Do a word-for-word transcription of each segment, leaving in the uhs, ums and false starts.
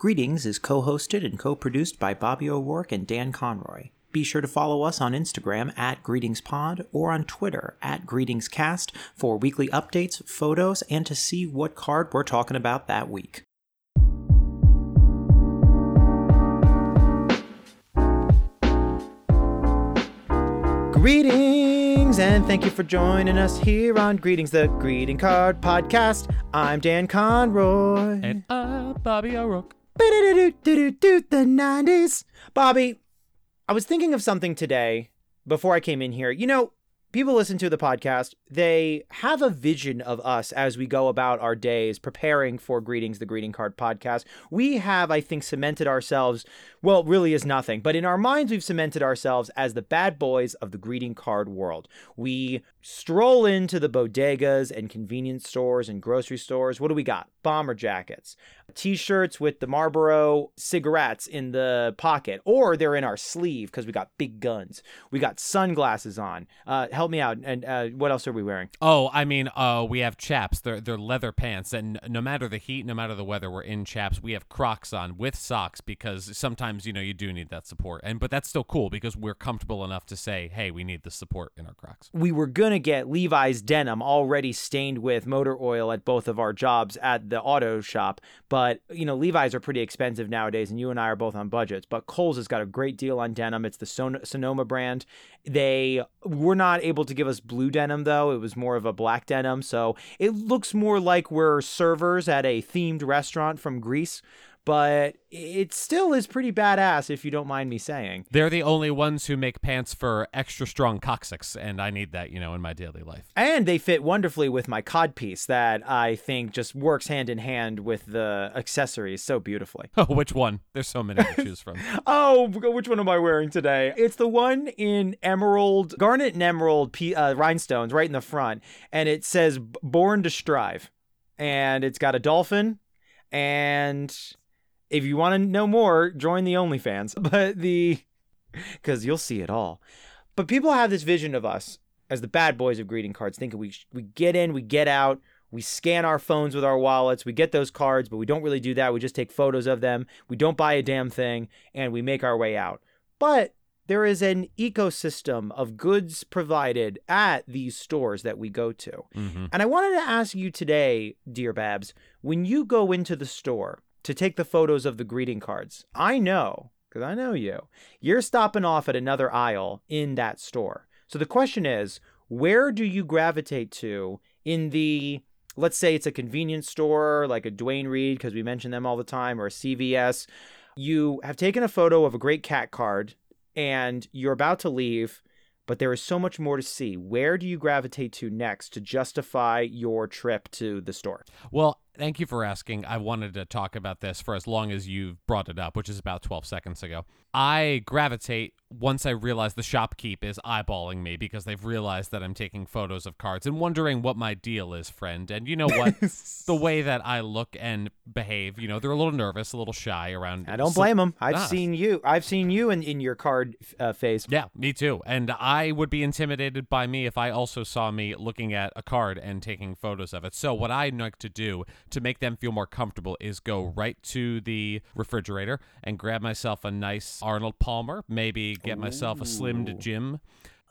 Greetings is co-hosted and co-produced by Bobby O'Rourke and Dan Conroy. Be sure to follow us on Instagram at GreetingsPod or on Twitter at GreetingsCast for weekly updates, photos, and to see what card we're talking about that week. Greetings, and thank you for joining us here on Greetings, the Greeting Card Podcast. I'm Dan Conroy. And I'm Bobby O'Rourke. Ba-da-da-do-do-do-do, the nineties. Bobby, I was thinking of something today before I came in here. You know, people listen to the podcast. They have a vision of us as we go about our days preparing for Greetings, the Greeting Card Podcast. We have, I think, cemented ourselves, well, it really is nothing, but in our minds, we've cemented ourselves as the bad boys of the greeting card world. We stroll into the bodegas and convenience stores and grocery stores. What do we got? Bomber jackets, t-shirts with the Marlboro cigarettes in the pocket, or they're in our sleeve because we got big guns. We got sunglasses on. Uh, help me out. And uh, what else are we wearing? Oh, I mean, uh, we have chaps. They're, they're leather pants. And no matter the heat, no matter the weather, we're in chaps. We have Crocs on with socks because sometimes, you know, you do need that support. And but that's still cool because we're comfortable enough to say, hey, we need the support in our Crocs. We were going to get Levi's denim already stained with motor oil at both of our jobs at the auto shop, but you know, Levi's are pretty expensive nowadays, and you and I are both on budgets. But Kohl's has got a great deal on denim. It's the Son- Sonoma brand. They were not able to give us blue denim, though. It was more of a black denim, so it looks more like we're servers at a themed restaurant from Greece. But it still is pretty badass, if you don't mind me saying. They're the only ones who make pants for extra strong coccyx, and I need that, you know, in my daily life. And they fit wonderfully with my codpiece that I think just works hand in hand with the accessories so beautifully. Oh, which one? There's so many to choose from. Oh, which one am I wearing today? It's the one in emerald, garnet and emerald pe- uh, rhinestones right in the front, and it says Born to Strive, and it's got a dolphin, and... if you want to know more, join the OnlyFans, but the, because you'll see it all. But people have this vision of us as the bad boys of greeting cards, thinking we we get in, we get out, we scan our phones with our wallets, we get those cards, but we don't really do that. We just take photos of them. We don't buy a damn thing, and we make our way out. But there is an ecosystem of goods provided at these stores that we go to. Mm-hmm. And I wanted to ask you today, dear Babs, when you go into the store to take the photos of the greeting cards, I know, because I know you, you're stopping off at another aisle in that store. So the question is, where do you gravitate to in the, let's say it's a convenience store, like a Duane Reade, because we mention them all the time, or a C V S. You have taken a photo of a great cat card, and you're about to leave, but there is so much more to see. Where do you gravitate to next to justify your trip to the store? Well, thank you for asking. I wanted to talk about this for as long as you've brought it up, which is about twelve seconds ago. I gravitate once I realize the shopkeep is eyeballing me because they've realized that I'm taking photos of cards and wondering what my deal is, friend. And you know what? The way that I look and behave, you know, they're a little nervous, a little shy around. I don't blame them. I've ah. seen you. I've seen you in, in your card uh, phase. Yeah, me too. And I would be intimidated by me if I also saw me looking at a card and taking photos of it. So what I like to do to make them feel more comfortable is go right to the refrigerator and grab myself a nice Arnold Palmer, maybe get myself a Slim Jim.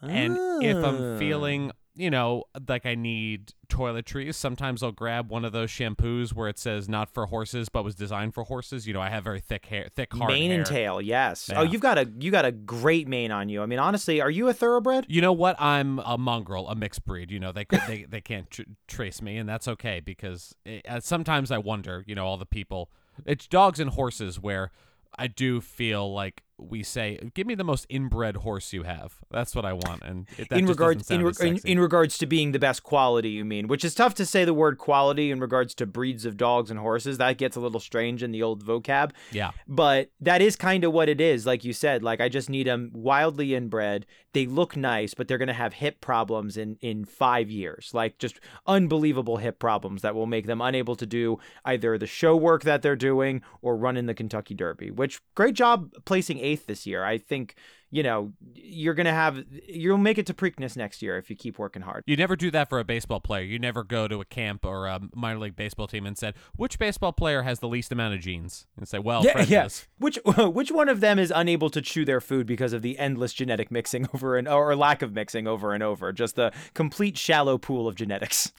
And ah. if I'm feeling, you know, like I need toiletries, sometimes I'll grab one of those shampoos where it says not for horses but was designed for horses. You know, I have very thick hair, thick hard mane hair. And tail, yes. Yeah. Oh, you've got a you got a great mane on you. I mean, honestly, are you a thoroughbred? You know what? I'm a mongrel, a mixed breed. You know, they they they can't tr- trace me, and that's okay because it, uh, sometimes I wonder, you know, all the people, it's dogs and horses where I do feel like we say, give me the most inbred horse you have. That's what I want. And it, that in regards in, reg- in, in regards to being the best quality, you mean, which is tough to say the word quality in regards to breeds of dogs and horses. That gets a little strange in the old vocab. Yeah. But that is kind of what it is. Like you said, like I just need them wildly inbred. They look nice, but they're going to have hip problems in, in five years. Like just unbelievable hip problems that will make them unable to do either the show work that they're doing or run in the Kentucky Derby, which great job placing July eighth this year. I think, you know, you're going to have, you'll make it to Preakness next year if you keep working hard. You never do that for a baseball player. You never go to a camp or a minor league baseball team and said, which baseball player has the least amount of jeans? And say, well, yeah, yeah. Which which one of them is unable to chew their food because of the endless genetic mixing over and or lack of mixing over and over? Just the complete shallow pool of genetics.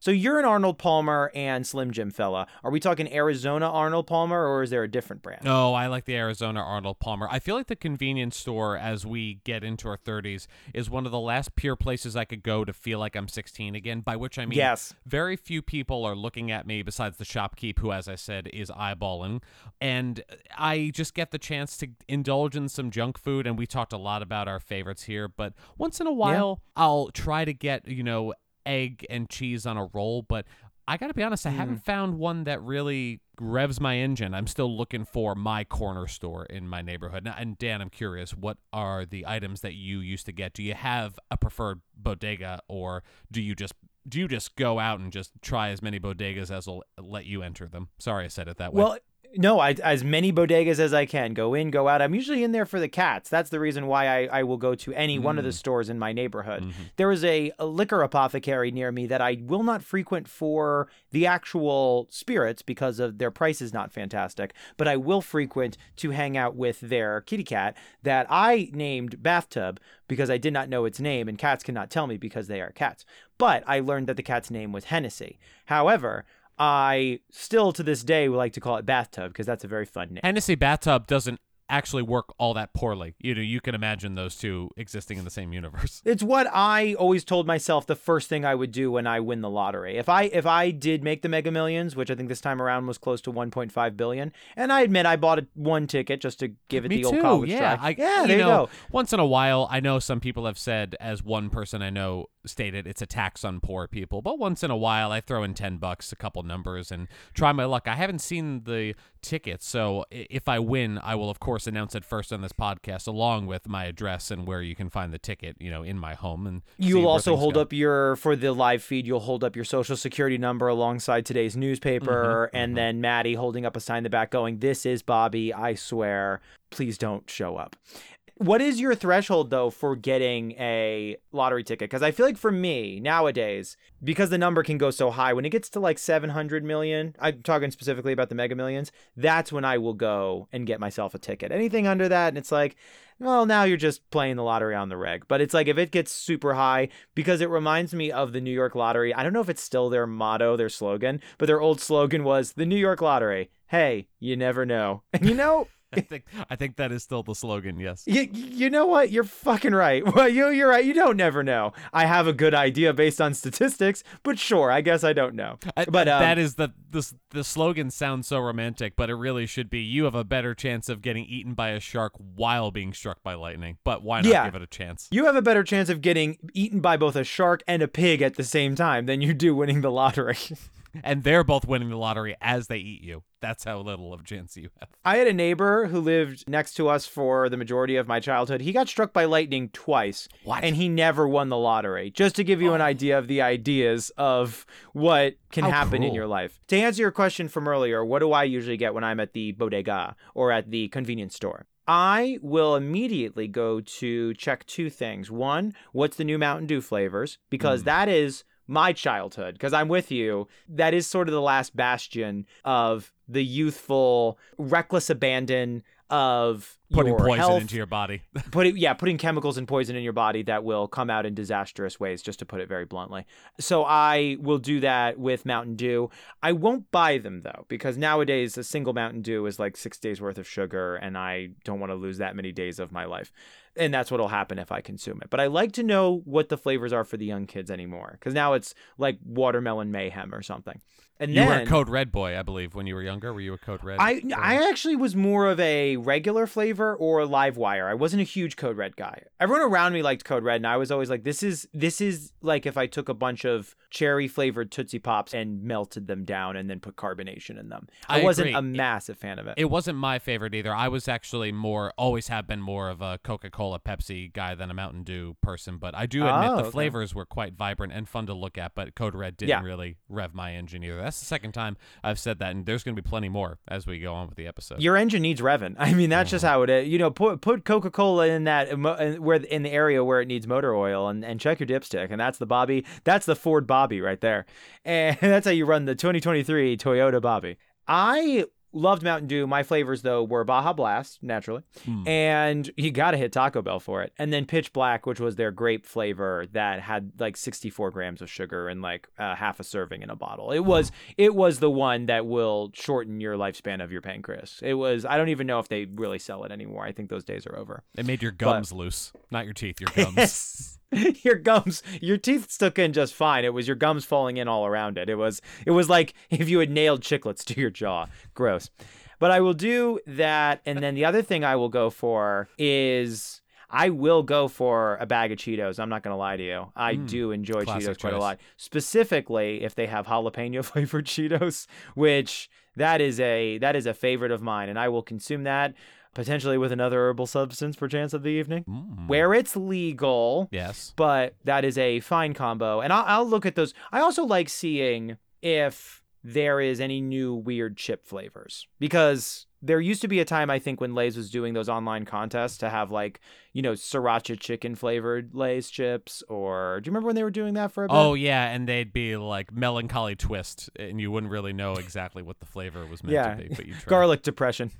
So you're an Arnold Palmer and Slim Jim fella. Are we talking Arizona Arnold Palmer, or is there a different brand? No, I like the Arizona Arnold Palmer. I feel like the convenience store, as we get into our thirties, is one of the last pure places I could go to feel like I'm sixteen again, by which I mean yes. Very few people are looking at me besides the shopkeep, who, as I said, is eyeballing. And I just get the chance to indulge in some junk food, and we talked a lot about our favorites here, but once in a while, yeah. I'll try to get, you know, egg and cheese on a roll, but I gotta be honest, I mm. haven't found one that really revs my engine. I'm still looking for my corner store in my neighborhood. Now, and Dan, I'm curious, what are the items that you used to get? Do you have a preferred bodega, or do you just do you just go out and just try as many bodegas as will let you enter them? Sorry, I said it that way. Well, no, I, as many bodegas as I can. Go in, go out. I'm usually in there for the cats. That's the reason why I, I will go to any mm. one of the stores in my neighborhood. Mm-hmm. There is a, a liquor apothecary near me that I will not frequent for the actual spirits because of their price is not fantastic, but I will frequent to hang out with their kitty cat that I named Bathtub because I did not know its name, and cats cannot tell me because they are cats. But I learned that the cat's name was Hennessy. However, I still, to this day, would like to call it Bathtub because that's a very fun name. Hennessy Bathtub doesn't actually work all that poorly. You know, you can imagine those two existing in the same universe. It's what I always told myself the first thing I would do when I win the lottery. If I if I did make the Mega Millions, which I think this time around was close to one point five billion dollars, and I admit I bought a, one ticket just to give it Me the old too. college yeah, try. I, yeah, there you, know, you go. Once in a while, I know some people have said, as one person I know stated, it's a tax on poor people, but once in a while I throw in ten bucks, a couple numbers, and try my luck. I haven't seen the tickets, so if I win, I will of course announce it first on this podcast, along with my address and where you can find the ticket, you know, in my home. And you'll also hold go. up your, for the live feed, you'll hold up your social security number alongside today's newspaper, mm-hmm, and mm-hmm. then Maddie holding up a sign in the back going, "This is Bobby, I swear, please don't show up." What is your threshold, though, for getting a lottery ticket? Because I feel like for me nowadays, because the number can go so high, when it gets to like seven hundred million, I'm talking specifically about the Mega Millions, that's when I will go and get myself a ticket. Anything under that, and it's like, well, now you're just playing the lottery on the reg. But it's like if it gets super high, because it reminds me of the New York Lottery. I don't know if it's still their motto, their slogan, but their old slogan was the New York Lottery. Hey, you never know. And you know... I think I think that is still the slogan, yes. You, you know what? You're fucking right. Well, you, you're right. You don't never know. I have a good idea based on statistics, but sure, I guess I don't know. I, but um, that is the, the, the slogan sounds so romantic, but it really should be, you have a better chance of getting eaten by a shark while being struck by lightning, but why not yeah, give it a chance? You have a better chance of getting eaten by both a shark and a pig at the same time than you do winning the lottery. And they're both winning the lottery as they eat you. That's how little of a chance you have. I had a neighbor who lived next to us for the majority of my childhood. He got struck by lightning twice, what? and he never won the lottery. Just to give you oh. an idea of the ideas of what can how happen cruel. in your life. To answer your question from earlier, what do I usually get when I'm at the bodega or at the convenience store? I will immediately go to check two things. One, what's the new Mountain Dew flavors? Because mm. that is... my childhood, because I'm with you, that is sort of the last bastion of the youthful, reckless abandon of putting your poison health, into your body. putting, yeah, putting chemicals and poison in your body that will come out in disastrous ways, just to put it very bluntly. So I will do that with Mountain Dew. I won't buy them, though, because nowadays a single Mountain Dew is like six days worth of sugar, and I don't want to lose that many days of my life. And that's what'll happen if I consume it. But I like to know what the flavors are for the young kids anymore, because now it's like watermelon mayhem or something. And you then, were a Code Red boy, I believe, when you were younger. Were you a Code Red? I boy? I actually was more of a regular flavor or a live wire. I wasn't a huge Code Red guy. Everyone around me liked Code Red, and I was always like, this is this is like if I took a bunch of cherry flavored Tootsie Pops and melted them down and then put carbonation in them. I, I wasn't agree. a massive it, fan of it. It wasn't my favorite either. I was actually more, always have been more of a Coca-Cola Cola, Pepsi guy than a Mountain Dew person, but I do admit oh, the okay. flavors were quite vibrant and fun to look at, but Code Red didn't yeah. really rev my engine either. That's the second time I've said that, and there's going to be be plenty more as we go on with the episode. Your engine needs revving. I mean, that's mm-hmm. just how it is. You know, put put Coca-Cola in that where in the area where it needs motor oil, and, and check your dipstick. And that's the Bobby. That's the Ford Bobby right there. And that's how you run the twenty twenty-three Toyota Bobby. I loved Mountain Dew. My flavors, though, were Baja Blast, naturally. Mm. And you got to hit Taco Bell for it. And then Pitch Black, which was their grape flavor that had like sixty-four grams of sugar and like uh, half a serving in a bottle. It was oh. it was the one that will shorten your lifespan of your pancreas. It was, I don't even know if they really sell it anymore. I think those days are over. It made your gums but... loose. Not your teeth, your gums. Your gums, your teeth stuck in just fine. It was your gums falling in all around it. It was it was like if you had nailed chiclets to your jaw. Gross. But I will do that. And then the other thing I will go for is I will go for a bag of Cheetos. I'm not going to lie to you. I mm, do enjoy Cheetos choice. Quite a lot. Specifically, if they have jalapeno flavored Cheetos, which that is a that is a favorite of mine. And I will consume that. Potentially with another herbal substance, perchance, of the evening, mm. where it's legal. Yes. But that is a fine combo. And I'll, I'll look at those. I also like seeing if there is any new weird chip flavors, because there used to be a time, I think, when Lay's was doing those online contests to have, like, you know, sriracha chicken flavored Lay's chips. Or do you remember when they were doing that for a bit? Oh, yeah. And they'd be like melancholy twist and you wouldn't really know exactly what the flavor was meant yeah. to be. But you tried. Garlic depression.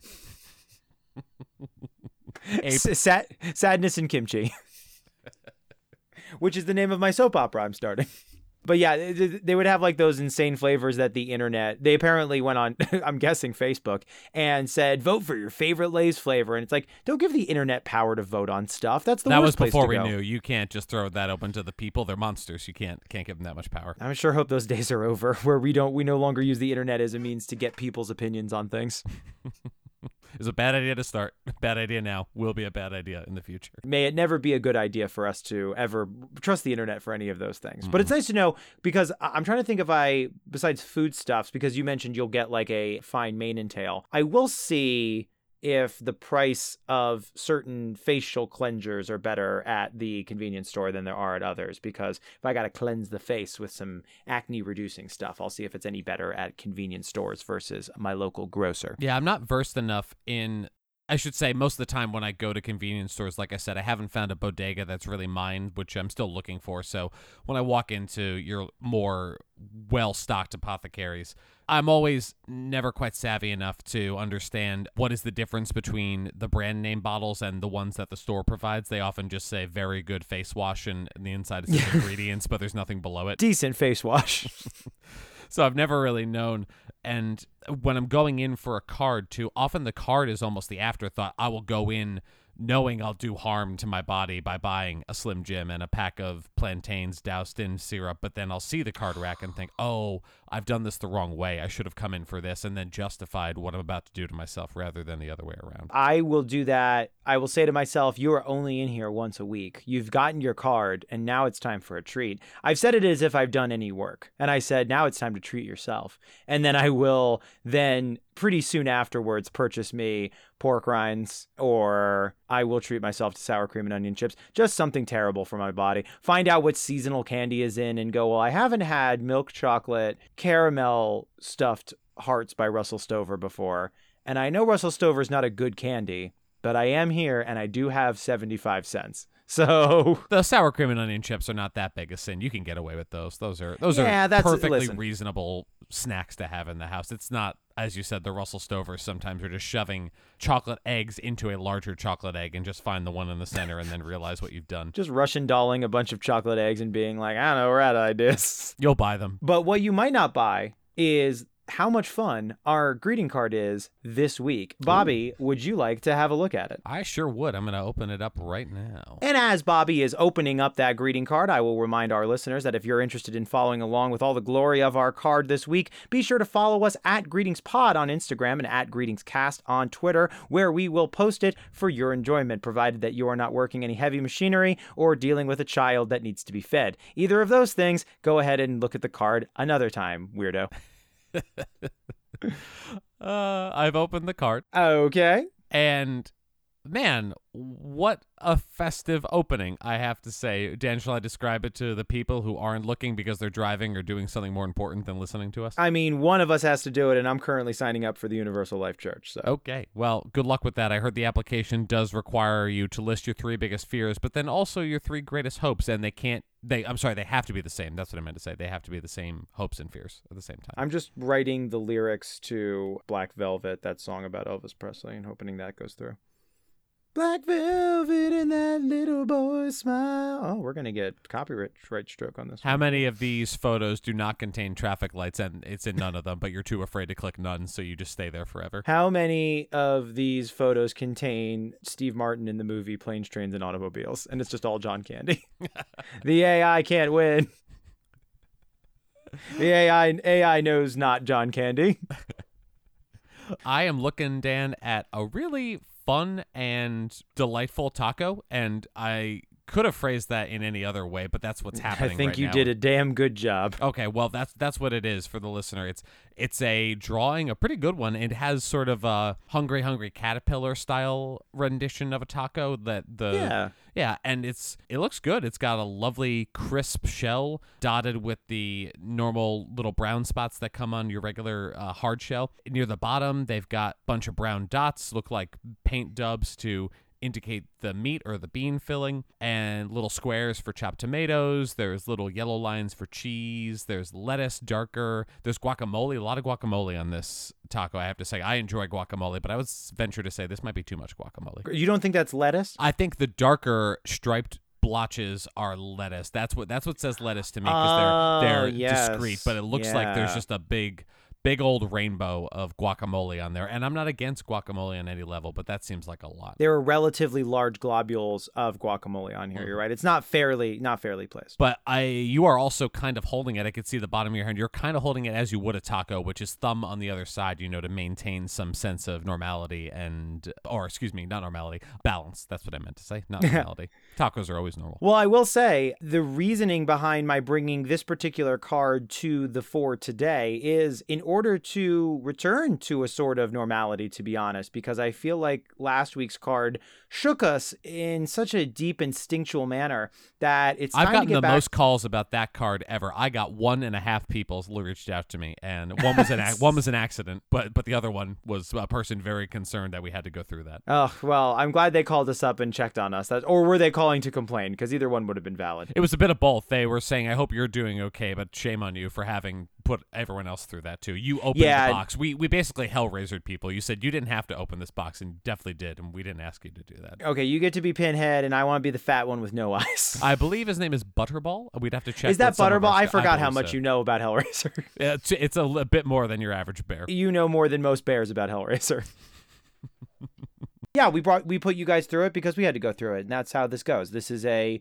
S- sad- sadness and kimchi, which is the name of my soap opera I'm starting. But yeah, they would have like those insane flavors that the internet, they apparently went on, I'm guessing Facebook, and said, vote for your favorite Lay's flavor. And it's like, don't give the internet power to vote on stuff. That's the that worst place to go. That was before we knew. You can't just throw that open to the people. They're monsters. You can't can't give them that much power. I sure hope those days are over where we don't we no longer use the internet as a means to get people's opinions on things. It's a bad idea to start. Bad idea now will be a bad idea in the future. May it never be a good idea for us to ever trust the internet for any of those things. Mm. But it's nice to know, because I'm trying to think if I, besides foodstuffs, because you mentioned you'll get like a fine mane and tail, I will see if the price of certain facial cleansers are better at the convenience store than there are at others. Because if I got to cleanse the face with some acne reducing stuff, I'll see if it's any better at convenience stores versus my local grocer. Yeah, I'm not versed enough in, I should say, most of the time when I go to convenience stores, like I said, I haven't found a bodega that's really mine, which I'm still looking for. So when I walk into your more well-stocked apothecaries, I'm always never quite savvy enough to understand what is the difference between the brand name bottles and the ones that the store provides. They often just say very good face wash and, and the inside is just ingredients, but there's nothing below it. Decent face wash. So I've never really known. And when I'm going in for a card too, often the card is almost the afterthought. I will go in knowing I'll do harm to my body by buying a Slim Jim and a pack of plantains doused in syrup, but then I'll see the card rack and think, oh, I've done this the wrong way. I should have come in for this, and then justified what I'm about to do to myself rather than the other way around. I will do that. I will say to myself, you are only in here once a week. You've gotten your card, and now it's time for a treat. I've said it as if I've done any work, and I said, now it's time to treat yourself. And then I will then pretty soon afterwards purchase me pork rinds, or I will treat myself to sour cream and onion chips, just something terrible for my body. Find out what seasonal candy is in and go, well, I haven't had milk chocolate caramel stuffed hearts by Russell Stover before. And I know Russell Stover is not a good candy, but I am here and I do have seventy-five cents. So the sour cream and onion chips are not that big a sin. You can get away with those. Those are those yeah, are that's, perfectly listen. reasonable snacks to have in the house. It's not, as you said, the Russell Stovers sometimes are just shoving chocolate eggs into a larger chocolate egg and just find the one in the center and then realize what you've done. Just Russian dolling a bunch of chocolate eggs and being like, I don't know, we're out of ideas. You'll buy them. But what you might not buy is how much fun our greeting card is this week. Bobby, Ooh. would you like to have a look at it? I sure would. I'm going to open it up right now. And as Bobby is opening up that greeting card, I will remind our listeners that if you're interested in following along with all the glory of our card this week, be sure to follow us at Greetings Pod on Instagram and at Greetings Cast on Twitter, where we will post it for your enjoyment, provided that you are not working any heavy machinery or dealing with a child that needs to be fed. Either of those things, go ahead and look at the card another time, weirdo. uh, I've opened the card. Okay. And man, what a festive opening, I have to say. Dan, shall I describe it to the people who aren't looking because they're driving or doing something more important than listening to us? I mean, one of us has to do it, and I'm currently signing up for the Universal Life Church. So. Okay. Well, good luck with that. I heard the application does require you to list your three biggest fears, but then also your three greatest hopes, and they can't They, I'm sorry, they have to be the same. That's what I meant to say. They have to be the same hopes and fears at the same time. I'm just writing the lyrics to Black Velvet, that song about Elvis Presley, and hoping that goes through. Black velvet and that little boy's smile. Oh, we're going to get copyright right stroke on this. How one. many of these photos do not contain traffic lights? And it's in none of them, but you're too afraid to click none, so you just stay there forever. How many of these photos contain Steve Martin in the movie Planes, Trains, and Automobiles? And it's just all John Candy. The A I can't win. The A I, A I knows not John Candy. I am looking, Dan, at a really fun and delightful taco, and I could have phrased that in any other way, but that's what's happening. I think right you now. did a damn good job. Okay, well that's that's what it is for the listener. It's it's a drawing, a pretty good one. It has sort of a hungry, hungry caterpillar style rendition of a taco. That the yeah yeah, and it's it looks good. It's got a lovely crisp shell dotted with the normal little brown spots that come on your regular uh, hard shell. Near the bottom, they've got a bunch of brown dots, look like paint dubs to indicate the meat or the bean filling, and little squares for chopped tomatoes. There's little yellow lines for cheese. There's lettuce, darker. There's guacamole, a lot of guacamole on this taco, I have to say. I enjoy guacamole, but I would venture to say this might be too much guacamole. You don't think that's lettuce? I think the darker striped blotches are lettuce. That's what that's what says lettuce to me, because oh, they're, they're yes. discreet, but it looks yeah. like there's just a big... Big old rainbow of guacamole on there. And I'm not against guacamole on any level, but that seems like a lot. There are relatively large globules of guacamole on here. Mm-hmm. You're right. It's not fairly not fairly placed. But I, you are also kind of holding it. I could see the bottom of your hand. You're kind of holding it as you would a taco, which is thumb on the other side, you know, to maintain some sense of normality and, or excuse me, not normality, balance. That's what I meant to say. Not normality. Tacos are always normal. Well, I will say the reasoning behind my bringing this particular card to the fore today is in order to return to a sort of normality, to be honest, because I feel like last week's card shook us in such a deep instinctual manner that it's time I've gotten to get the back... most calls about that card ever. I got one and a half people reached out to me, and one was an ac- one was an accident, but but the other one was a person very concerned that we had to go through that. Oh well, I'm glad they called us up and checked on us, that, or were they calling to complain? Because either one would have been valid. It was a bit of both. They were saying, "I hope you're doing okay, but shame on you for having put everyone else through that too. You opened yeah. the box. We we basically Hellraisered people. You said you didn't have to open this box, and definitely did, and we didn't ask you to do that." Okay, you get to be Pinhead, and I want to be the fat one with no eyes. I believe his name is Butterball. We'd have to check. Is that Butterball? I forgot I how much so. you know about Hellraiser. It's, it's a, a bit more than your average bear. You know more than most bears about Hellraiser. Yeah, we brought we put you guys through it because we had to go through it, and that's how this goes. This is a,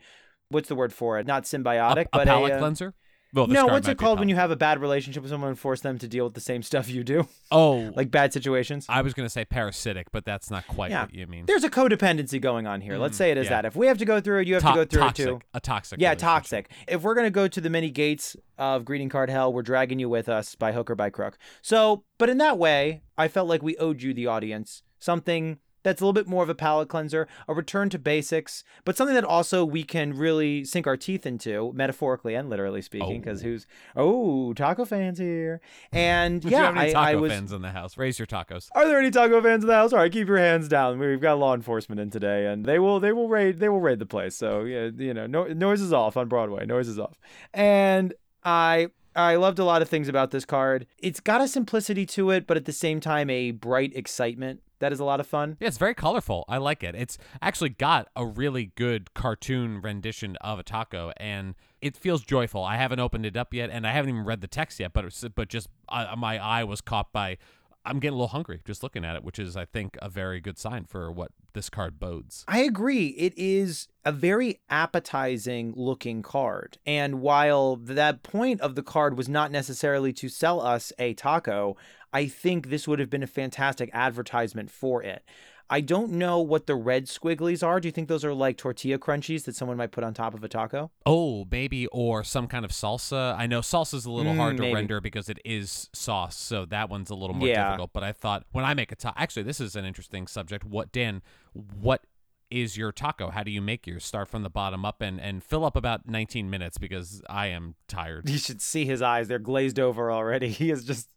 what's the word for it? Not symbiotic, a, a but a palate cleanser. Well, no, what's it called when you have a bad relationship with someone and force them to deal with the same stuff you do? Oh. Like bad situations? I was going to say parasitic, but that's not quite yeah. what you mean. There's a codependency going on here. Mm, Let's say it is yeah. that. If we have to go through it, you have to-, to go through toxic. it too. A toxic. Yeah, toxic. If we're going to go to the many gates of Greeting Card Hell, we're dragging you with us by hook or by crook. So, but in that way, I felt like we owed you, the audience, something that's a little bit more of a palate cleanser, a return to basics, but something that also we can really sink our teeth into, metaphorically and literally speaking, because oh. who's, oh, taco fans here. And yeah, you have any I, taco I was... fans in the house? Raise your tacos. Are there any taco fans in the house? All right, keep your hands down. We've got law enforcement in today, and they will they will raid they will raid the place. So, yeah, you know, no, noise is off on Broadway. Noise is off. And I... I loved a lot of things about this card. It's got a simplicity to it, but at the same time, a bright excitement that is a lot of fun. Yeah, it's very colorful. I like it. It's actually got a really good cartoon rendition of a taco, and it feels joyful. I haven't opened it up yet, and I haven't even read the text yet, but it was, but just uh, my eye was caught by, I'm getting a little hungry just looking at it, which is, I think, a very good sign for what this card bodes. I agree. It is a very appetizing looking card. And while that point of the card was not necessarily to sell us a taco, I think this would have been a fantastic advertisement for it. I don't know what the red squigglies are. Do you think those are like tortilla crunchies that someone might put on top of a taco? Oh, maybe, or some kind of salsa. I know salsa's a little mm, hard to maybe. render because it is sauce, so that one's a little more yeah. difficult. But I thought when I make a taco, actually, this is an interesting subject. What, Dan, what is your taco? How do you make yours? Start from the bottom up and, and fill up about nineteen minutes because I am tired. You should see his eyes. They're glazed over already. He is just,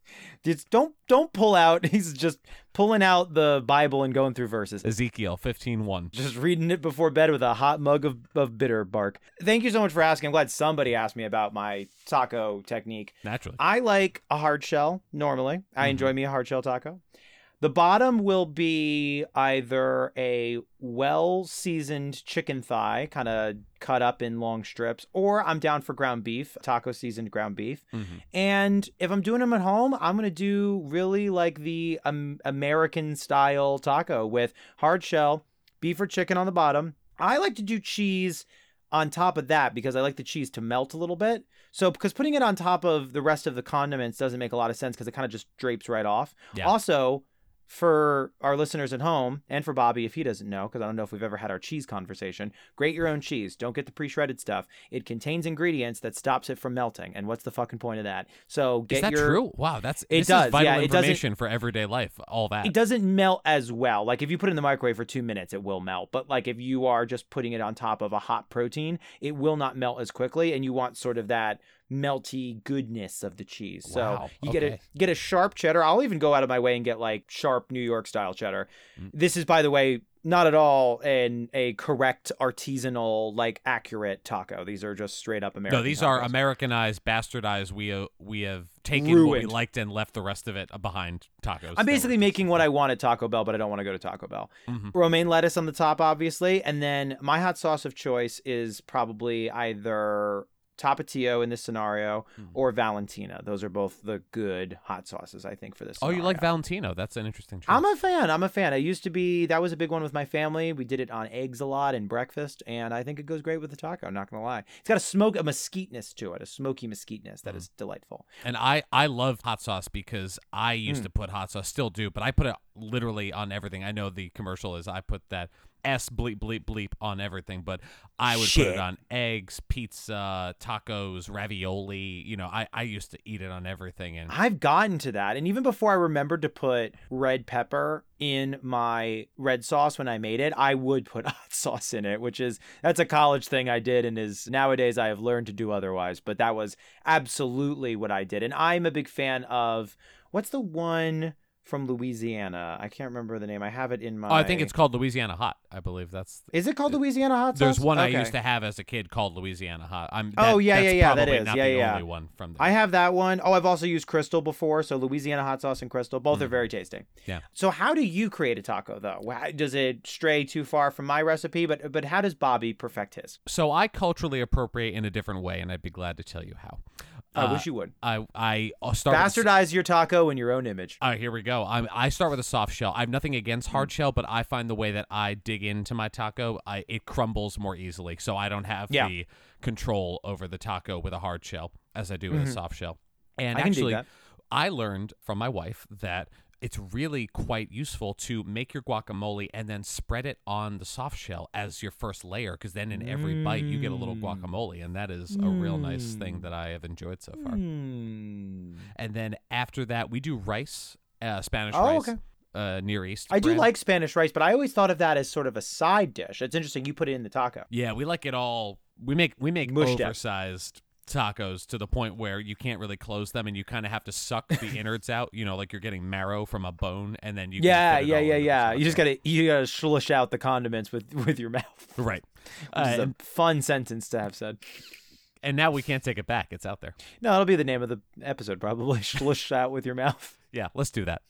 just don't don't pull out. He's just pulling out the Bible and going through verses. Ezekiel fifteen one. Just reading it before bed with a hot mug of, of bitter bark. Thank you so much for asking. I'm glad somebody asked me about my taco technique. Naturally. I like a hard shell normally. Mm-hmm. I enjoy me a hard shell taco. The bottom will be either a well-seasoned chicken thigh, kind of cut up in long strips, or I'm down for ground beef, taco-seasoned ground beef. Mm-hmm. And if I'm doing them at home, I'm going to do really like the um, American-style taco with hard shell, beef or chicken on the bottom. I like to do cheese on top of that because I like the cheese to melt a little bit. So, because putting it on top of the rest of the condiments doesn't make a lot of sense because it kind of just drapes right off. Yeah. Also, for our listeners at home, and for Bobby, if he doesn't know, because I don't know if we've ever had our cheese conversation, grate your own cheese. Don't get the pre-shredded stuff. It contains ingredients that stops it from melting. And what's the fucking point of that? So get your... Is that your... true? Wow, that's it this does. Is vital yeah, information for everyday life, all that. It doesn't melt as well. Like, if you put it in the microwave for two minutes, it will melt. But, like, if you are just putting it on top of a hot protein, it will not melt as quickly, and you want sort of that melty goodness of the cheese. Wow. So you okay. get a get a sharp cheddar. I'll even go out of my way and get like sharp New York style cheddar. Mm. This is, by the way, not at all an a correct artisanal, like accurate taco. These are just straight up American. No, these tacos. Are Americanized, bastardized. We uh, we have taken Ruined. What we liked and left the rest of it behind tacos. I'm basically making what I want at Taco Bell, but I don't want to go to Taco Bell. Mm-hmm. Romaine lettuce on the top, obviously, and then my hot sauce of choice is probably either Tapatio in this scenario, mm. or Valentino. Those are both the good hot sauces, I think, for this scenario. Oh, you like Valentino. That's an interesting choice. I'm a fan. I'm a fan. I used to be, that was a big one with my family. We did it on eggs a lot and breakfast, and I think it goes great with the taco, I'm not going to lie. It's got a smoke, a mesquiteness to it, a smoky mesquiteness that mm. is delightful. And I, I love hot sauce because I used mm. to put hot sauce, still do, but I put it literally on everything. I know the commercial is I put that S bleep bleep bleep on everything, but I would Shit. put it on eggs, pizza, tacos, ravioli. You know, I, I used to eat it on everything. And I've gotten to that. And even before I remembered to put red pepper in my red sauce when I made it, I would put hot sauce in it, which is, that's a college thing I did and is nowadays I have learned to do otherwise. But that was absolutely what I did. And I'm a big fan of, what's the one from Louisiana? I can't remember the name. I have it in my... Oh, I think it's called Louisiana Hot. I believe that's... Is it called it... Louisiana Hot Sauce? There's one okay. I used to have as a kid called Louisiana Hot. I'm. That, oh, yeah, yeah, yeah. That is. Not yeah, the yeah. only one from there. I have that one. Oh, I've also used Crystal before. So Louisiana Hot Sauce and Crystal, both mm. are very tasty. Yeah. So how do you create a taco, though? Does it stray too far from my recipe? But, but how does Bobby perfect his? So I culturally appropriate in a different way, and I'd be glad to tell you how. I uh, wish you would. I I start bastardize with... your taco in your own image. All right, here we go. I I start with a soft shell. I have nothing against hard shell, but I find the way that I dig into my taco, I it crumbles more easily. So I don't have yeah. the control over the taco with a hard shell as I do with mm-hmm. a soft shell. And I actually, I learned from my wife that it's really quite useful to make your guacamole and then spread it on the soft shell as your first layer, because then in every mm. bite you get a little guacamole, and that is mm. a real nice thing that I have enjoyed so far. Mm. And then after that, we do rice, uh, Spanish oh, rice. Okay. Uh, Near East I brand. do like Spanish rice, but I always thought of that as sort of a side dish. It's interesting. You put it in the taco. Yeah, we like it all. We make we make Mushed oversized up. tacos to the point where you can't really close them, and you kind of have to suck the innards out, you know, like you're getting marrow from a bone, and then you yeah can yeah yeah yeah you just gotta you gotta slush out the condiments with with your mouth, right? Which uh, is a fun sentence to have said, and now we can't take it back. It's out there. No, it'll be the name of the episode probably. Slush out with your mouth. Yeah, let's do that.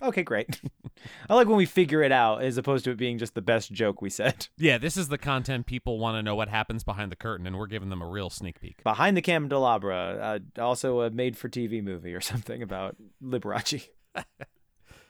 Okay, great. I like when we figure it out as opposed to it being just the best joke we said. Yeah, this is the content people want to know what happens behind the curtain, and we're giving them a real sneak peek. Behind the Candelabra, uh, also a made-for-T V movie or something about Liberace.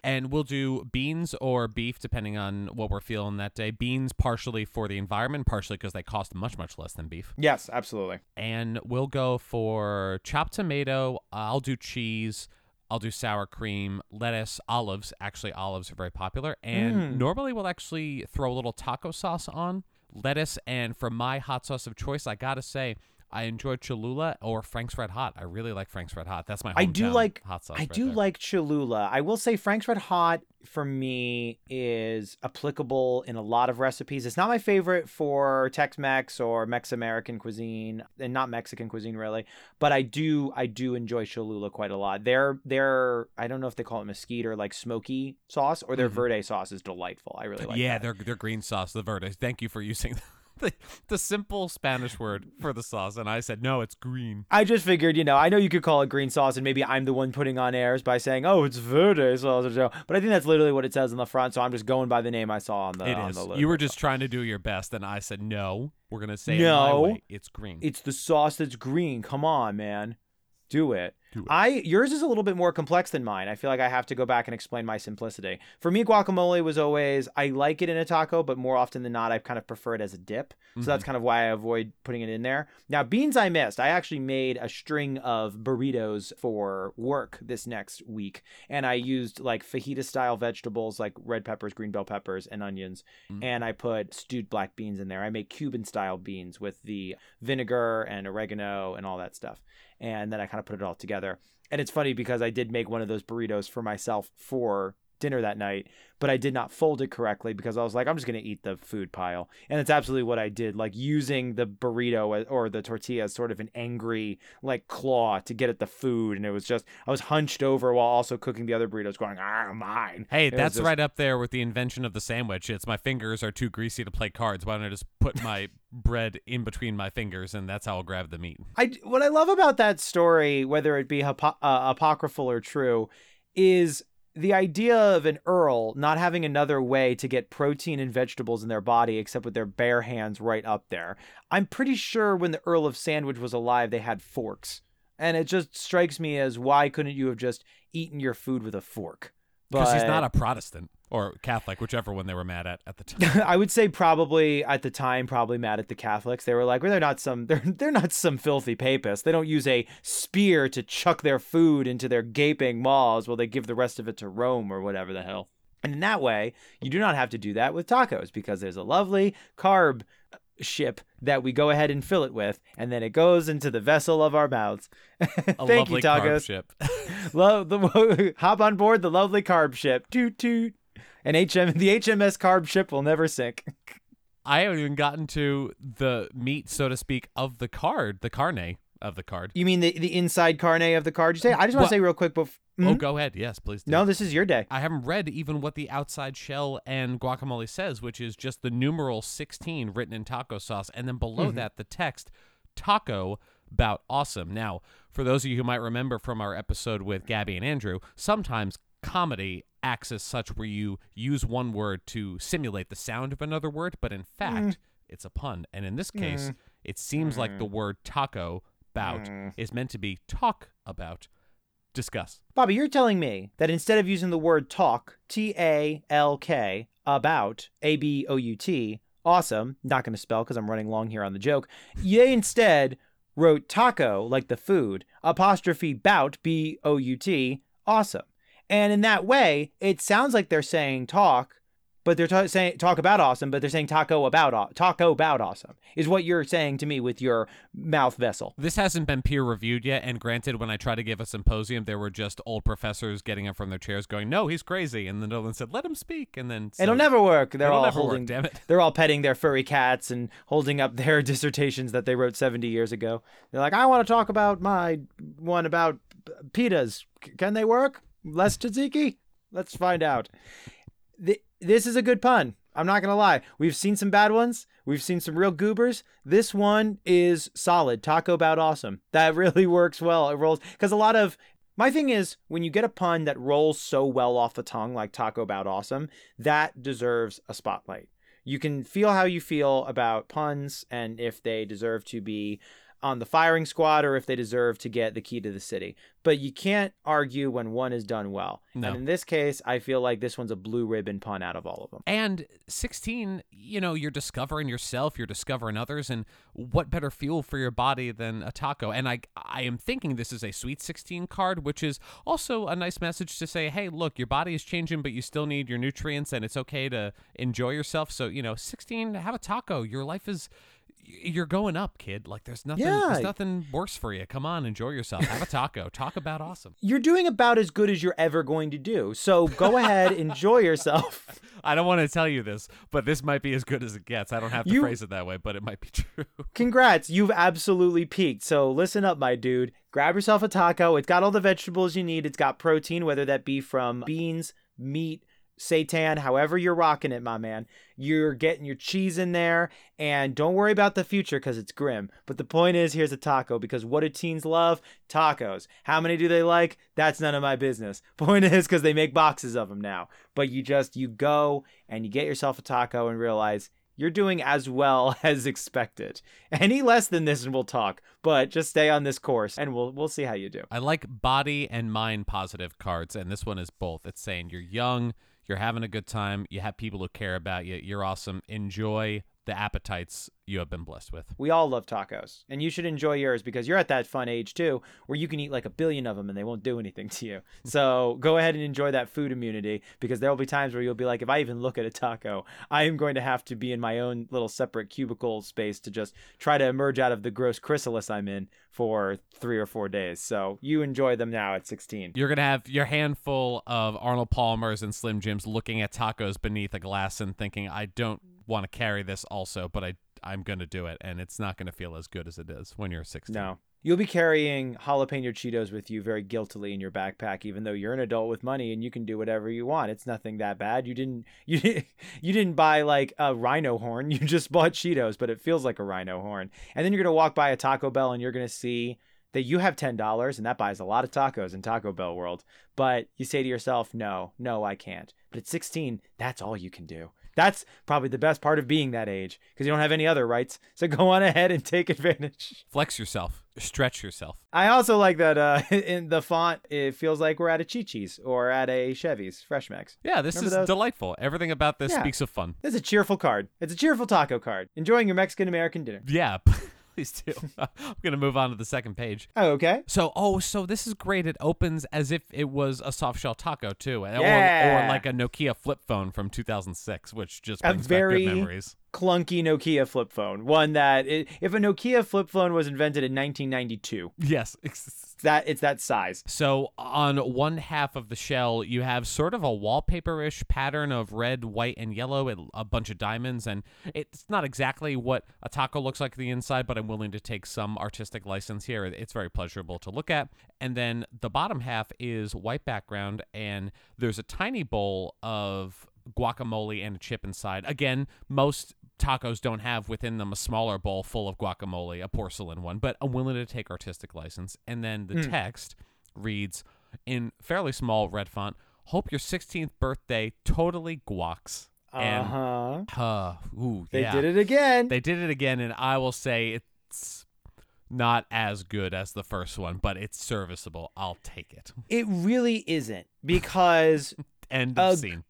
And we'll do beans or beef, depending on what we're feeling that day. Beans partially for the environment, partially because they cost much, much less than beef. Yes, absolutely. And we'll go for chopped tomato. I'll do cheese. I'll do sour cream, lettuce, olives. Actually, olives are very popular. And mm. normally we'll actually throw a little taco sauce on, lettuce. And for my hot sauce of choice, I got to say, I enjoy Cholula or Frank's Red Hot. I really like Frank's Red Hot. That's my hometown I do like, hot sauce. I right do there. like Cholula. I will say Frank's Red Hot for me is applicable in a lot of recipes. It's not my favorite for Tex-Mex or Mex-American cuisine, and not Mexican cuisine really, but I do I do enjoy Cholula quite a lot. Their their I don't know if they call it mesquite or like smoky sauce, or their mm-hmm. verde sauce is delightful. I really like yeah, that. Yeah, their their green sauce, the verde. Thank you for using that. The, the simple Spanish word for the sauce, and I said, no, it's green. I just figured, you know, I know you could call it green sauce, and maybe I'm the one putting on airs by saying, oh, it's verde sauce, but I think that's literally what it says on the front, so I'm just going by the name I saw on the it on is. The list. You were just trying to do your best, and I said, no, we're going to say no, it my way. It's green. It's the sauce that's green. Come on, man. Do it. Do it. I yours is a little bit more complex than mine. I feel like I have to go back and explain my simplicity. For me, guacamole was always, I like it in a taco, but more often than not, I kind of prefer it as a dip. So mm-hmm. that's kind of why I avoid putting it in there. Now, beans I missed. I actually made a string of burritos for work this next week. And I used like fajita style vegetables, like red peppers, green bell peppers, and onions. Mm-hmm. And I put stewed black beans in there. I make Cuban style beans with the vinegar and oregano and all that stuff. And then I kind of put it all together. And it's funny because I did make one of those burritos for myself for dinner that night, but I did not fold it correctly because I was like, I'm just going to eat the food pile. And it's absolutely what I did, like using the burrito or the tortilla as sort of an angry like claw to get at the food. And it was just, I was hunched over while also cooking the other burritos going, ah, mine. Hey, it that's just... right up there with the invention of the sandwich. It's my fingers are too greasy to play cards. Why don't I just put my bread in between my fingers, and that's how I'll grab the meat. I, what I love about that story, whether it be hypo- uh, apocryphal or true, is the idea of an Earl not having another way to get protein and vegetables in their body except with their bare hands right up there. I'm pretty sure when the Earl of Sandwich was alive, they had forks. And it just strikes me as, why couldn't you have just eaten your food with a fork? Because he's not a Protestant or Catholic, whichever one they were mad at at the time. I would say probably at the time, probably mad at the Catholics. They were like, well, they're not some they're they're not some filthy papists. They don't use a spear to chuck their food into their gaping maws while they give the rest of it to Rome or whatever the hell. And in that way, you do not have to do that with tacos because there's a lovely carb ship that we go ahead and fill it with, and then it goes into the vessel of our mouths. Thank a lovely you, tacos. Carb ship. Love the hop on board the lovely carb ship. Toot toot. And H M the H M S carb ship will never sink. I haven't even gotten to the meat, so to speak, of the card, the carne of the card. You mean the, the inside carne of the card? You say I just want well, to say real quick before. Mm-hmm. Oh, go ahead. Yes, please do. No, this is your day. I haven't read even what the outside shell and guacamole says, which is just the numeral sixteen written in taco sauce. And then below mm-hmm. that, the text, taco, about awesome. Now, for those of you who might remember from our episode with Gabby and Andrew, sometimes comedy acts as such where you use one word to simulate the sound of another word, but in fact, mm. it's a pun. And in this case, mm. it seems mm. like the word taco about mm. is meant to be talk about. Discuss. Bobby, you're telling me that instead of using the word talk, T A L K, about, A B O U T, awesome, not going to spell because I'm running long here on the joke, they instead wrote taco, like the food, apostrophe bout, B O U T, awesome. And in that way, it sounds like they're saying talk, but they're ta- saying talk about awesome, but they're saying taco about aw- taco about awesome is what you're saying to me with your mouth vessel. This hasn't been peer reviewed yet. And granted, when I tried to give a symposium, there were just old professors getting up from their chairs going, no, he's crazy. And then Nolan said, let him speak. And then so, it'll never work. They're all never holding, work, damn it. They're all petting their furry cats and holding up their dissertations that they wrote seventy years ago. They're like, I want to talk about my one about pitas. C- can they work? Less tzatziki? Let's find out. The, this is a good pun. I'm not going to lie. We've seen some bad ones. We've seen some real goobers. This one is solid. Taco about awesome. That really works well. It rolls. Because a lot of... My thing is, when you get a pun that rolls so well off the tongue, like taco about awesome, that deserves a spotlight. You can feel how you feel about puns and if they deserve to be on the firing squad or if they deserve to get the key to the city. But you can't argue when one is done well. No. And in this case, I feel like this one's a blue ribbon pun out of all of them. And sixteen, you know, you're discovering yourself, you're discovering others, and what better fuel for your body than a taco? And I, I am thinking this is a Sweet sixteen card, which is also a nice message to say, hey, look, your body is changing, but you still need your nutrients, and it's okay to enjoy yourself. So, you know, sixteen, have a taco. Your life is... You're going up, kid. Like, there's nothing yeah. there's nothing worse for you. Come on, enjoy yourself. Have a taco. Talk about awesome. You're doing about as good as you're ever going to do. So go ahead, enjoy yourself. I don't want to tell you this, but this might be as good as it gets. I don't have to you, phrase it that way, but it might be true. Congrats. You've absolutely peaked. So listen up, my dude. Grab yourself a taco. It's got all the vegetables you need. It's got protein, whether that be from beans, meat, seitan, however you're rocking it, my man. You're getting your cheese in there, and don't worry about the future because it's grim. But the point is, here's a taco, because what do teens love? Tacos. How many do they like? That's none of my business. Point is, because they make boxes of them now. But you just, you go and you get yourself a taco and realize you're doing as well as expected. Any less than this and we'll talk, but just stay on this course and we'll we'll see how you do. I like body and mind positive cards, and this one is both. It's saying you're young, you're having a good time. You have people who care about you. You're awesome. Enjoy the appetites you have been blessed with. We all love tacos, and you should enjoy yours because you're at that fun age too, where you can eat like a billion of them and they won't do anything to you. So go ahead and enjoy that food immunity, because there'll be times where you'll be like, if I even look at a taco, I am going to have to be in my own little separate cubicle space to just try to emerge out of the gross chrysalis I'm in for three or four days. So you enjoy them now at sixteen. You're going to have your handful of Arnold Palmers and Slim Jims looking at tacos beneath a glass and thinking, I don't want to carry this also, but I I'm gonna do it, and it's not gonna feel as good as it is when you're sixteen. No, you'll be carrying jalapeno Cheetos with you very guiltily in your backpack, even though you're an adult with money and you can do whatever you want. It's nothing that bad. You didn't you you didn't buy like a rhino horn. You just bought Cheetos, but it feels like a rhino horn. And then you're gonna walk by a Taco Bell and you're gonna see that you have ten dollars, and that buys a lot of tacos in Taco Bell world. But you say to yourself, no, no, I can't. But at sixteen, that's all you can do. That's probably the best part of being that age, because you don't have any other rights. So go on ahead and take advantage. Flex yourself. Stretch yourself. I also like that uh, in the font, it feels like we're at a Chi-Chi's or at a Chevy's Fresh Max. Yeah, this Remember is those? Delightful. Everything about this yeah. speaks of fun. It's a cheerful card. It's a cheerful taco card. Enjoying your Mexican-American dinner. Yeah, please do. I'm going to move on to the second page. Oh, okay. So, oh, so this is great. It opens as if it was a soft shell taco, too. Yeah. Or, or like a Nokia flip phone from two thousand six, which just brings a very back good memories. Clunky Nokia flip phone. One that, it, if a Nokia flip phone was invented in nineteen ninety-two. Yes. It's that, it's that size. So on one half of the shell, you have sort of a wallpaper-ish pattern of red, white, and yellow, and a bunch of diamonds. And it's not exactly what a taco looks like on the inside, but I'm willing to take some artistic license here. It's very pleasurable to look at. And then the bottom half is white background, and there's a tiny bowl of guacamole and a chip inside. Again, most tacos don't have within them a smaller bowl full of guacamole, a porcelain one, but I'm willing to take artistic license. And then the mm. text reads in fairly small red font, hope your sixteenth birthday totally guacs. Uh-huh. And, uh, ooh, they yeah. did it again. They did it again, and I will say it's not as good as the first one, but it's serviceable. I'll take it. It really isn't, because... End of uh, scene.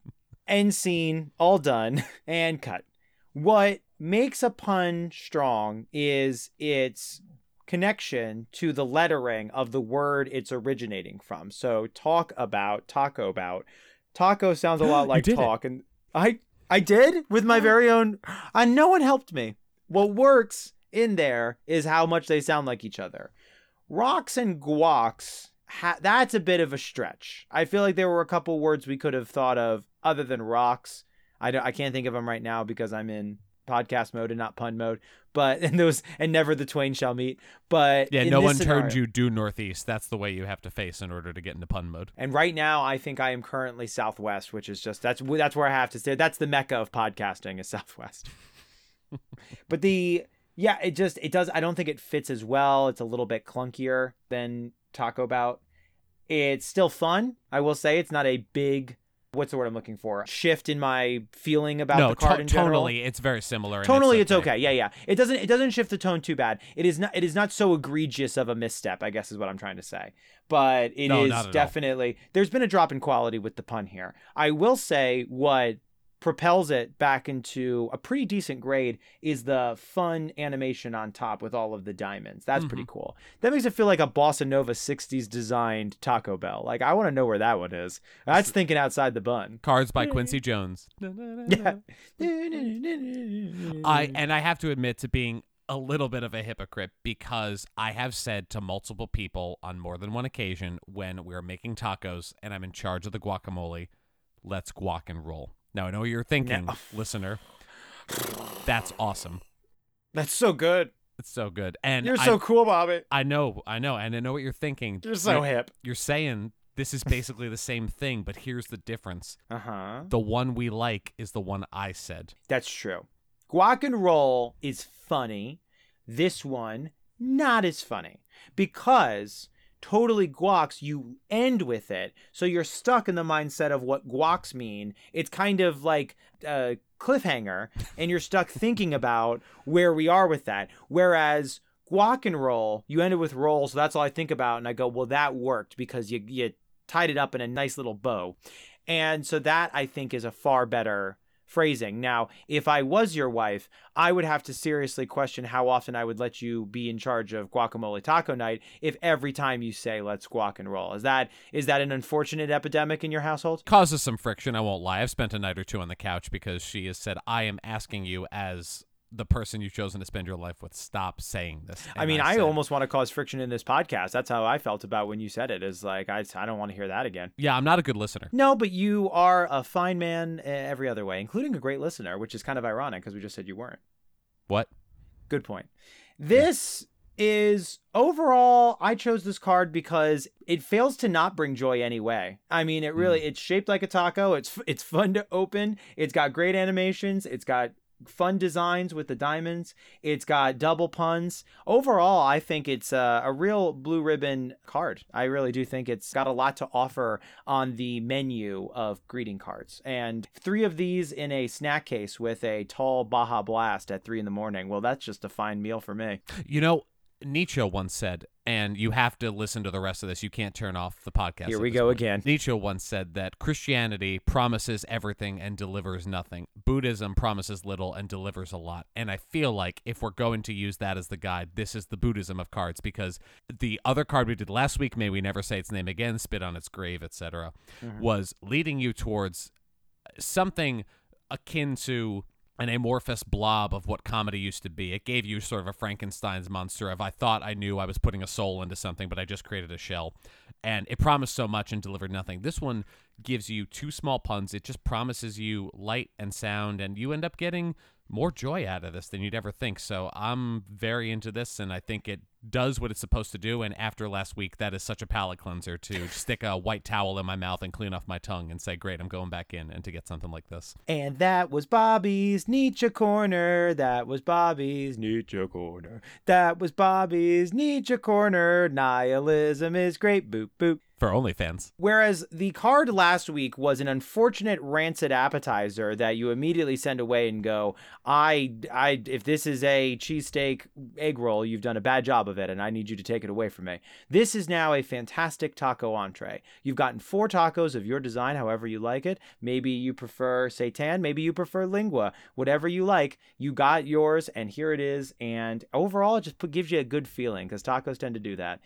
End scene, all done, and cut. What makes a pun strong is its connection to the lettering of the word it's originating from. So talk about, taco about. Taco sounds a lot like talk. It. And I I did with my very own. Uh, no one helped me. What works in there is how much they sound like each other. Rocks and guacs, ha- that's a bit of a stretch. I feel like there were a couple words we could have thought of other than rocks. I, don't, I can't think of them right now because I'm in podcast mode and not pun mode. But and those and never the twain shall meet. But yeah, no one scenario, turned you due northeast. That's the way you have to face in order to get into pun mode. And right now, I think I am currently southwest, which is just that's that's where I have to stay. That's the mecca of podcasting is southwest. But the yeah, it just it does. I don't think it fits as well. It's a little bit clunkier than Taco Bout. It's still fun. I will say it's not a big what's the word I'm looking for? Shift in my feeling about no, the card t- in general. Tonally, it's very similar. Tonally, it's, it's okay. okay. Yeah, yeah. It doesn't it doesn't shift the tone too bad. It is not it is not so egregious of a misstep, I guess is what I'm trying to say. But it no, is definitely all. There's been a drop in quality with the pun here. I will say what propels it back into a pretty decent grade is the fun animation on top with all of the diamonds. That's mm-hmm. pretty cool. That makes it feel like a Bossa Nova sixties designed Taco Bell. Like, I want to know where that one is. That's thinking outside the bun. Cards by Quincy Jones. Yeah. I and I have to admit to being a little bit of a hypocrite, because I have said to multiple people on more than one occasion when we're making tacos and I'm in charge of the guacamole, let's guac and roll. Now, I know what you're thinking, no. listener. That's awesome. That's so good. It's so good. And you're I, so cool, Bobby. I know. I know. And I know what you're thinking. You're so you're, hip. You're saying this is basically the same thing, but here's the difference. Uh-huh. The one we like is the one I said. That's true. Guac and roll is funny. This one, not as funny. Because... totally guacs, you end with it, so you're stuck in the mindset of what guacs mean. It's kind of like a cliffhanger, and you're stuck thinking about where we are with that. Whereas guac and roll, you ended with roll, so that's all I think about, and I go, well, that worked because you you tied it up in a nice little bow. And so that, I think, is a far better phrasing. Now, if I was your wife, I would have to seriously question how often I would let you be in charge of guacamole taco night if every time you say let's guac and roll. Is that is that an unfortunate epidemic in your household? Causes some friction, I won't lie. I've spent a night or two on the couch because she has said, I am asking you as the person you've chosen to spend your life with, stop saying this. And I mean, I, I said, almost want to cause friction in this podcast. That's how I felt about when you said it, is like, I, I don't want to hear that again. Yeah, I'm not a good listener. No, but you are a fine man every other way, including a great listener, which is kind of ironic because we just said you weren't. What? Good point. This yeah. is overall, I chose this card because it fails to not bring joy anyway. I mean, it really, mm. it's shaped like a taco. It's, it's fun to open. It's got great animations. It's got fun designs with the diamonds. It's got double puns. Overall, I think it's a, a real blue ribbon card. I really do think it's got a lot to offer on the menu of greeting cards. And three of these in a snack case with a tall Baja Blast at three in the morning. Well, that's just a fine meal for me. You know, Nietzsche once said, and you have to listen to the rest of this. You can't turn off the podcast. Here we go point. again. Nietzsche once said that Christianity promises everything and delivers nothing. Buddhism promises little and delivers a lot. And I feel like if we're going to use that as the guide, this is the Buddhism of cards, because the other card we did last week, May We Never Say Its Name Again, Spit on Its Grave, et cetera, mm-hmm. was leading you towards something akin to an amorphous blob of what comedy used to be. It gave you sort of a Frankenstein's monster of, I thought I knew I was putting a soul into something, but I just created a shell. And it promised so much and delivered nothing. This one gives you two small puns. It just promises you light and sound, and you end up getting more joy out of this than you'd ever think. So I'm very into this, and I think it does what it's supposed to do. And after last week, that is such a palate cleanser to stick a white towel in my mouth and clean off my tongue and say, great, I'm going back in, and to get something like this. And that was Bobby's Nietzsche Corner. That was Bobby's Nietzsche Corner. That was Bobby's Nietzsche Corner. Nihilism is great. Boop, boop. For OnlyFans. Whereas the card last week was an unfortunate rancid appetizer that you immediately send away and go, I, I, if this is a cheesesteak egg roll, you've done a bad job of it, and I need you to take it away from me. This is now a fantastic taco entree. You've gotten four tacos of your design, however you like it. Maybe you prefer seitan, maybe you prefer lingua, whatever you like. You got yours, and here it is. And overall, it just gives you a good feeling, because tacos tend to do that.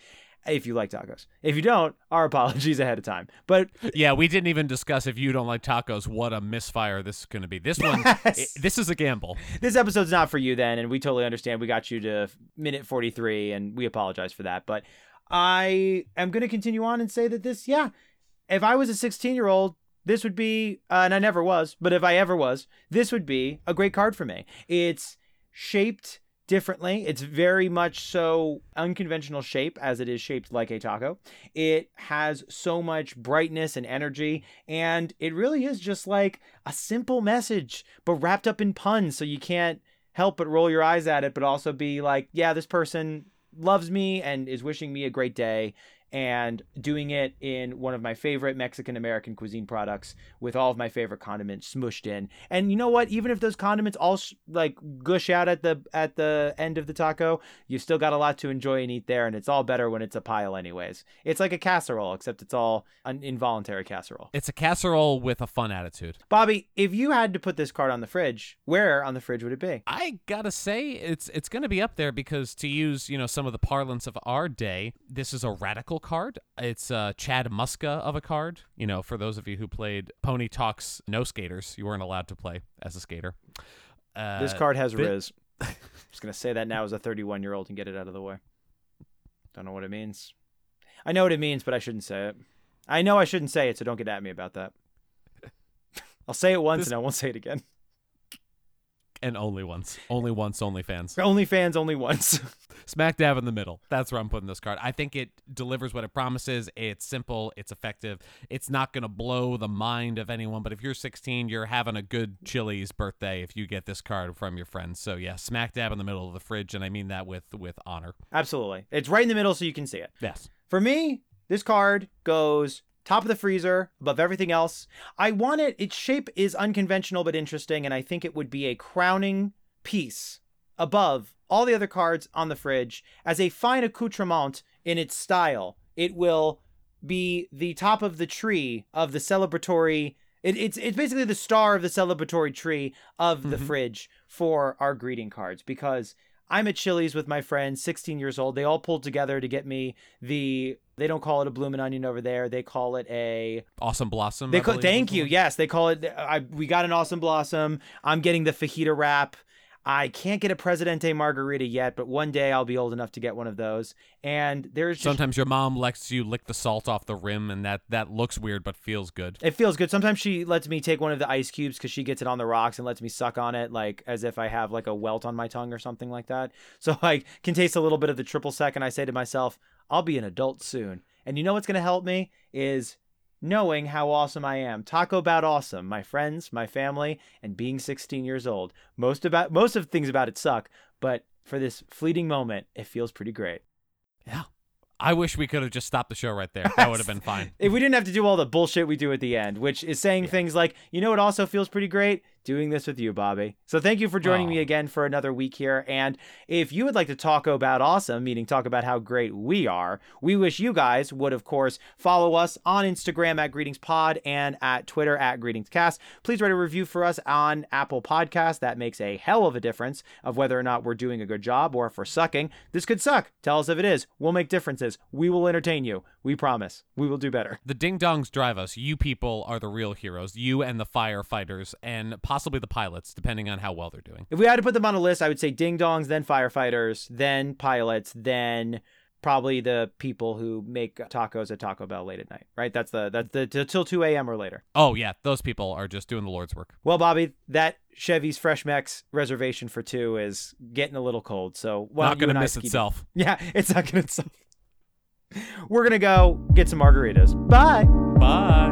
If you like tacos. If you don't, our apologies ahead of time. But yeah, we didn't even discuss if you don't like tacos, what a misfire this is going to be. This one, it, this is a gamble. This episode's not for you then, and we totally understand. We got you to minute forty-three, and we apologize for that. But I am going to continue on and say that this, yeah, if I was a sixteen-year-old, this would be, uh, and I never was, but if I ever was, this would be a great card for me. It's shaped differently. It's very much so unconventional shape, as it is shaped like a taco. It has so much brightness and energy, and it really is just like a simple message, but wrapped up in puns, so you can't help but roll your eyes at it, but also be like, yeah, this person loves me and is wishing me a great day, and doing it in one of my favorite Mexican-American cuisine products with all of my favorite condiments smushed in. And you know what? Even if those condiments all sh- like gush out at the at the end of the taco, you've still got a lot to enjoy and eat there, and it's all better when it's a pile anyways. It's like a casserole, except it's all an involuntary casserole. It's a casserole with a fun attitude. Bobby, if you had to put this card on the fridge, where on the fridge would it be? I gotta say, it's it's gonna be up there because, to use, you know, some of the parlance of our day, this is a radical card. It's a Chad Muska of a card. You know, for those of you who played Pony Talks No Skaters, you weren't allowed to play as a skater. Uh, this card has th- Riz. I'm just going to say that now as a thirty-one-year-old and get it out of the way. Don't know what it means. I know what it means, but I shouldn't say it. I know I shouldn't say it, so don't get at me about that. I'll say it once this- and I won't say it again. And only once. Only once, OnlyFans. OnlyFans, only once. Smack dab in the middle. That's where I'm putting this card. I think it delivers what it promises. It's simple. It's effective. It's not going to blow the mind of anyone. But if you're sixteen, you're having a good Chili's birthday if you get this card from your friends. So, yeah, smack dab in the middle of the fridge. And I mean that with, with honor. Absolutely. It's right in the middle so you can see it. Yes. For me, this card goes... top of the freezer, above everything else. I want it. Its shape is unconventional but interesting, and I think it would be a crowning piece above all the other cards on the fridge as a fine accoutrement in its style. It will be the top of the tree of the celebratory... It, it's it's basically the star of the celebratory tree of the mm-hmm. fridge for our greeting cards, because... I'm at Chili's with my friends, sixteen years old. They all pulled together to get me the, they don't call it a bloomin' onion over there. They call it a... Awesome Blossom. They call, thank you. Yes, they call it, I, we got an Awesome Blossom. I'm getting the fajita wrap. I can't get a Presidente margarita yet, but one day I'll be old enough to get one of those. And there's just... sometimes your mom lets you lick the salt off the rim, and that, that looks weird but feels good. It feels good. Sometimes she lets me take one of the ice cubes because she gets it on the rocks and lets me suck on it, like as if I have like a welt on my tongue or something like that. So I can taste a little bit of the triple sec, and I say to myself, I'll be an adult soon. And you know what's going to help me is... knowing how awesome I am. Taco Bout awesome. My friends, my family, and being sixteen years old. Most about most of the things about it suck, but for this fleeting moment, it feels pretty great. Yeah. I wish we could have just stopped the show right there. That would have been fine. If we didn't have to do all the bullshit we do at the end, which is saying yeah. things like, you know what also feels pretty great? Doing this with you, Bobby. So thank you for joining Aww. me again for another week here. And if you would like to talk about awesome, meaning talk about how great we are, we wish you guys would, of course, follow us on Instagram at GreetingsPod and at Twitter at GreetingsCast. Please write a review for us on Apple Podcasts. That makes a hell of a difference of whether or not we're doing a good job or if we're sucking. This could suck. Tell us if it is. We'll make differences. We will entertain you. We promise. We will do better. The ding-dongs drive us. You people are the real heroes. You and the firefighters and podcast. Possibly the pilots, depending on how well they're doing. If we had to put them on a list, I would say ding-dongs, then firefighters, then pilots, then probably the people who make tacos at Taco Bell late at night, right? That's the that's the till two a.m. or later. Oh, yeah. Those people are just doing the Lord's work. Well, Bobby, that Chevy's Fresh Mex reservation for two is getting a little cold. So why not going to miss itself. It? Yeah, it's not going to itself. We're going to go get some margaritas. Bye. Bye.